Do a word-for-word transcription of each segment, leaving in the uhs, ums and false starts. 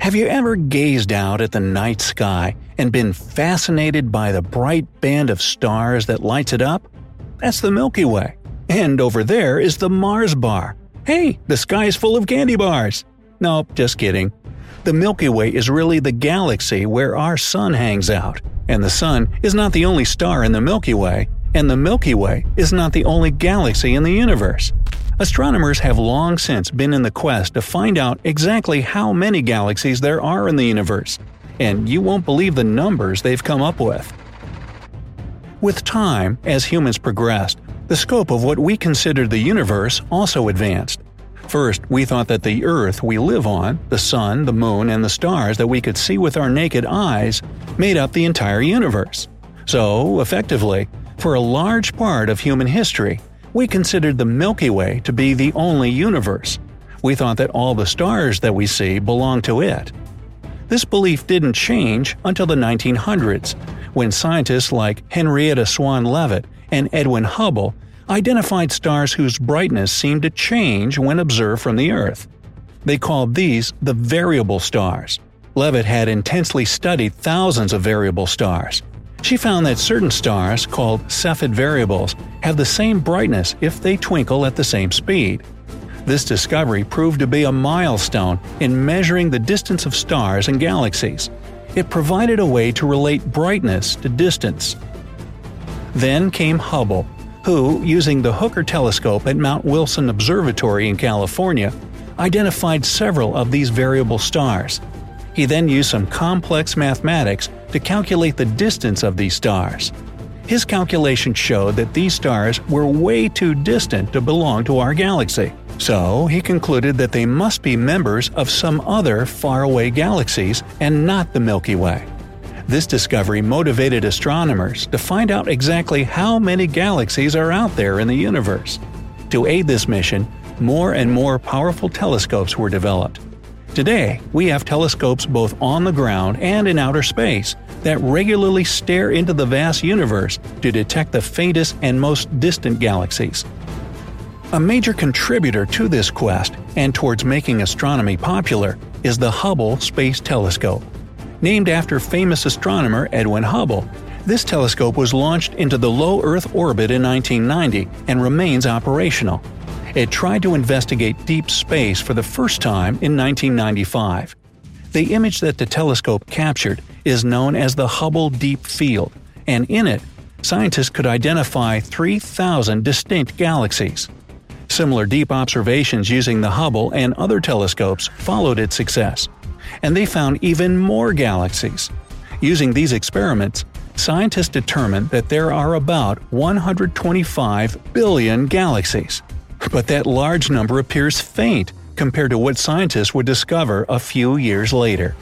Have you ever gazed out at the night sky and been fascinated by the bright band of stars that lights it up? That's the Milky Way. And over there is the Mars bar. Hey, the sky is full of candy bars. Nope, just kidding. The Milky Way is really the galaxy where our sun hangs out. And the sun is not the only star in the Milky Way, and the Milky Way is not the only galaxy in the universe. Astronomers have long since been in the quest to find out exactly how many galaxies there are in the universe. And you won't believe the numbers they've come up with. With time, as humans progressed, the scope of what we considered the universe also advanced. First, we thought that the Earth we live on, the Sun, the Moon, and the stars that we could see with our naked eyes, made up the entire universe. So, effectively, for a large part of human history, we considered the Milky Way to be the only universe. We thought that all the stars that we see belong to it. This belief didn't change until the nineteen hundreds, when scientists like Henrietta Swan Leavitt and Edwin Hubble identified stars whose brightness seemed to change when observed from the Earth. They called these the variable stars. Leavitt had intensely studied thousands of variable stars. She found that certain stars, called Cepheid variables, have the same brightness if they twinkle at the same speed. This discovery proved to be a milestone in measuring the distance of stars and galaxies. It provided a way to relate brightness to distance. Then came Hubble, who, using the Hooker Telescope at Mount Wilson Observatory in California, identified several of these variable stars. He then used some complex mathematics to calculate the distance of these stars. His calculation showed that these stars were way too distant to belong to our galaxy, so he concluded that they must be members of some other faraway galaxies and not the Milky Way. This discovery motivated astronomers to find out exactly how many galaxies are out there in the universe. To aid this mission, more and more powerful telescopes were developed. Today, we have telescopes both on the ground and in outer space that regularly stare into the vast universe to detect the faintest and most distant galaxies. A major contributor to this quest, and towards making astronomy popular, is the Hubble Space Telescope. Named after famous astronomer Edwin Hubble, this telescope was launched into the low Earth orbit in nineteen ninety and remains operational. It tried to investigate deep space for the first time in nineteen ninety-five. The image that the telescope captured is known as the Hubble Deep Field, and in it, scientists could identify three thousand distinct galaxies. Similar deep observations using the Hubble and other telescopes followed its success, and they found even more galaxies. Using these experiments, scientists determined that there are about one hundred twenty-five billion galaxies. But that large number appears faint compared to what scientists would discover a few years later.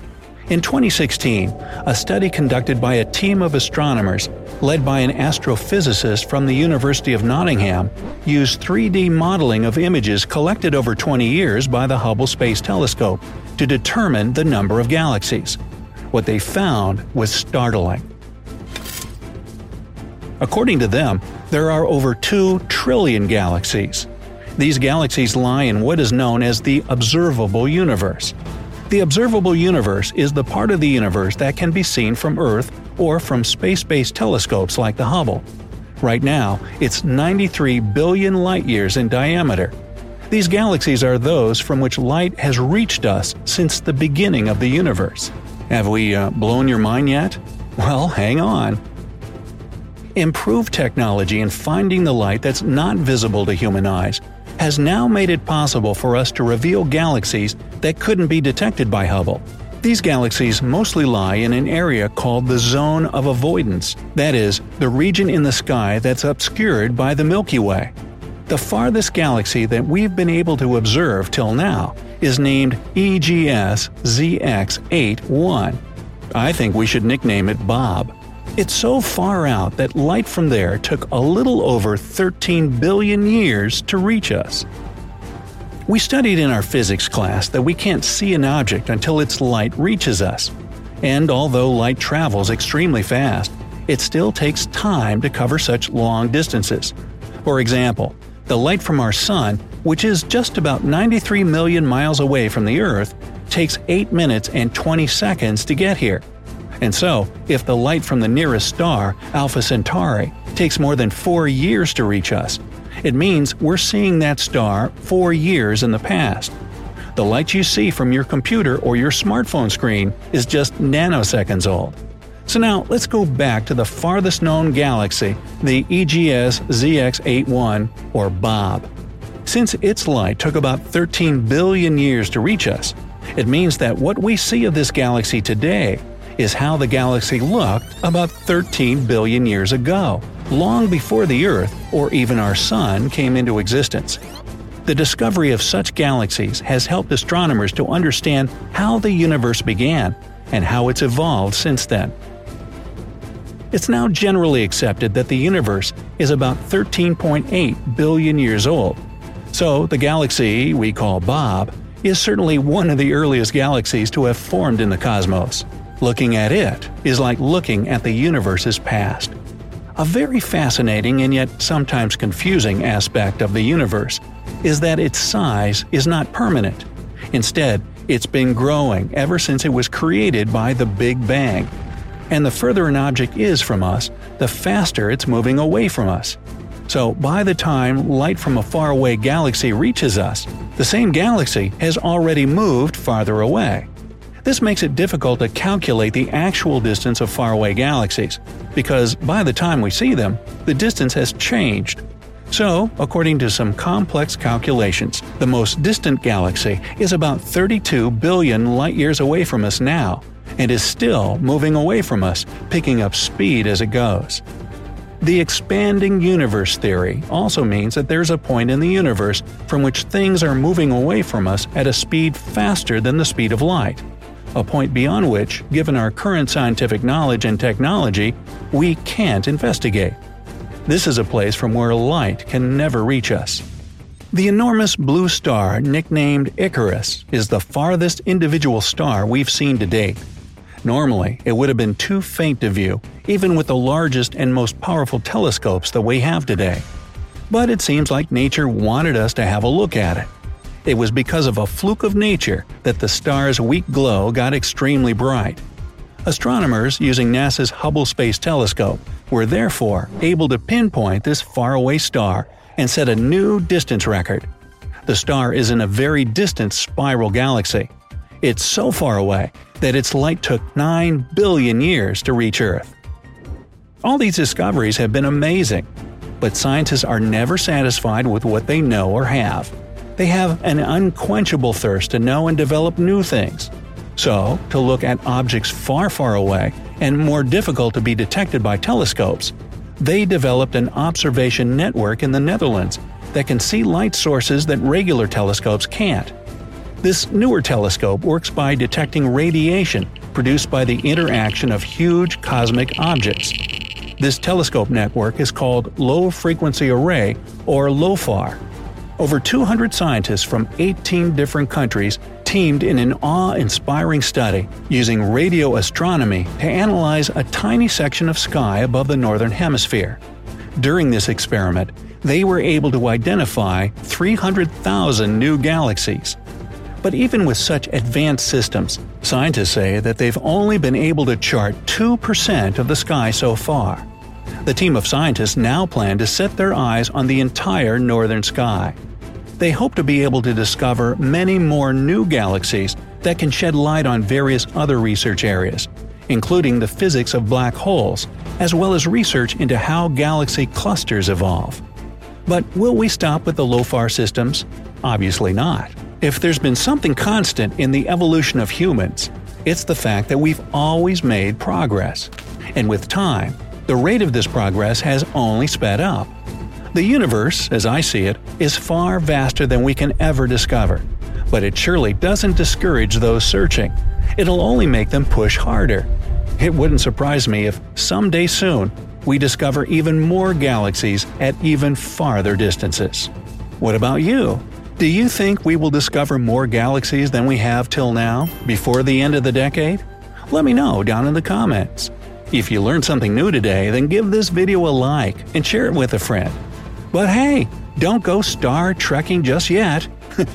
In twenty sixteen, a study conducted by a team of astronomers led by an astrophysicist from the University of Nottingham used three D modeling of images collected over twenty years by the Hubble Space Telescope to determine the number of galaxies. What they found was startling. According to them, there are over two trillion galaxies. These galaxies lie in what is known as the observable universe. The observable universe is the part of the universe that can be seen from Earth or from space-based telescopes like the Hubble. Right now, it's ninety-three billion light-years in diameter. These galaxies are those from which light has reached us since the beginning of the universe. Have we uh, blown your mind yet? Well, hang on. Improved technology in finding the light that's not visible to human eyes has now made it possible for us to reveal galaxies that couldn't be detected by Hubble. These galaxies mostly lie in an area called the Zone of Avoidance, that is, the region in the sky that's obscured by the Milky Way. The farthest galaxy that we've been able to observe till now is named E G S Z X eight one. I think we should nickname it Bob. It's so far out that light from there took a little over thirteen billion years to reach us. We studied in our physics class that we can't see an object until its light reaches us. And although light travels extremely fast, it still takes time to cover such long distances. For example, the light from our Sun, which is just about ninety-three million miles away from the Earth, takes eight minutes and twenty seconds to get here. And so, if the light from the nearest star, Alpha Centauri, takes more than four years to reach us, it means we're seeing that star four years in the past. The light you see from your computer or your smartphone screen is just nanoseconds old. So now, let's go back to the farthest known galaxy, the E G S Z X eight one, or Bob. Since its light took about thirteen billion years to reach us, it means that what we see of this galaxy today is how the galaxy looked about thirteen billion years ago, long before the Earth or even our Sun came into existence. The discovery of such galaxies has helped astronomers to understand how the universe began and how it's evolved since then. It's now generally accepted that the universe is about thirteen point eight billion years old. So the galaxy we call Bob is certainly one of the earliest galaxies to have formed in the cosmos. Looking at it is like looking at the universe's past. A very fascinating and yet sometimes confusing aspect of the universe is that its size is not permanent. Instead, it's been growing ever since it was created by the Big Bang. And the further an object is from us, the faster it's moving away from us. So by the time light from a faraway galaxy reaches us, the same galaxy has already moved farther away. This makes it difficult to calculate the actual distance of faraway galaxies, because by the time we see them, the distance has changed. So, according to some complex calculations, the most distant galaxy is about thirty-two billion light-years away from us now, and is still moving away from us, picking up speed as it goes. The expanding universe theory also means that there's a point in the universe from which things are moving away from us at a speed faster than the speed of light. A point beyond which, given our current scientific knowledge and technology, we can't investigate. This is a place from where light can never reach us. The enormous blue star nicknamed Icarus is the farthest individual star we've seen to date. Normally, it would have been too faint to view, even with the largest and most powerful telescopes that we have today. But it seems like nature wanted us to have a look at it. It was because of a fluke of nature that the star's weak glow got extremely bright. Astronomers using NASA's Hubble Space Telescope were therefore able to pinpoint this faraway star and set a new distance record. The star is in a very distant spiral galaxy. It's so far away that its light took nine billion years to reach Earth. All these discoveries have been amazing, but scientists are never satisfied with what they know or have. They have an unquenchable thirst to know and develop new things. So, to look at objects far, far away and more difficult to be detected by telescopes, they developed an observation network in the Netherlands that can see light sources that regular telescopes can't. This newer telescope works by detecting radiation produced by the interaction of huge cosmic objects. This telescope network is called Low Frequency Array, or LOFAR. Over two hundred scientists from eighteen different countries teamed in an awe-inspiring study using radio astronomy to analyze a tiny section of sky above the northern hemisphere. During this experiment, they were able to identify three hundred thousand new galaxies. But even with such advanced systems, scientists say that they've only been able to chart two percent of the sky so far. The team of scientists now plan to set their eyes on the entire northern sky. They hope to be able to discover many more new galaxies that can shed light on various other research areas, including the physics of black holes, as well as research into how galaxy clusters evolve. But will we stop with the LOFAR systems? Obviously not. If there's been something constant in the evolution of humans, it's the fact that we've always made progress. And with time, the rate of this progress has only sped up. The universe, as I see it, is far vaster than we can ever discover. But it surely doesn't discourage those searching. It'll only make them push harder. It wouldn't surprise me if, someday soon, we discover even more galaxies at even farther distances. What about you? Do you think we will discover more galaxies than we have till now, before the end of the decade? Let me know down in the comments. If you learned something new today, then give this video a like and share it with a friend. But hey, don't go star trekking just yet.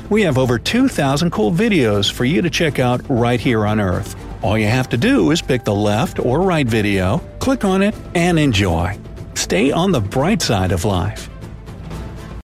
We have over two thousand cool videos for you to check out right here on Earth. All you have to do is pick the left or right video, click on it, and enjoy. Stay on the bright side of life.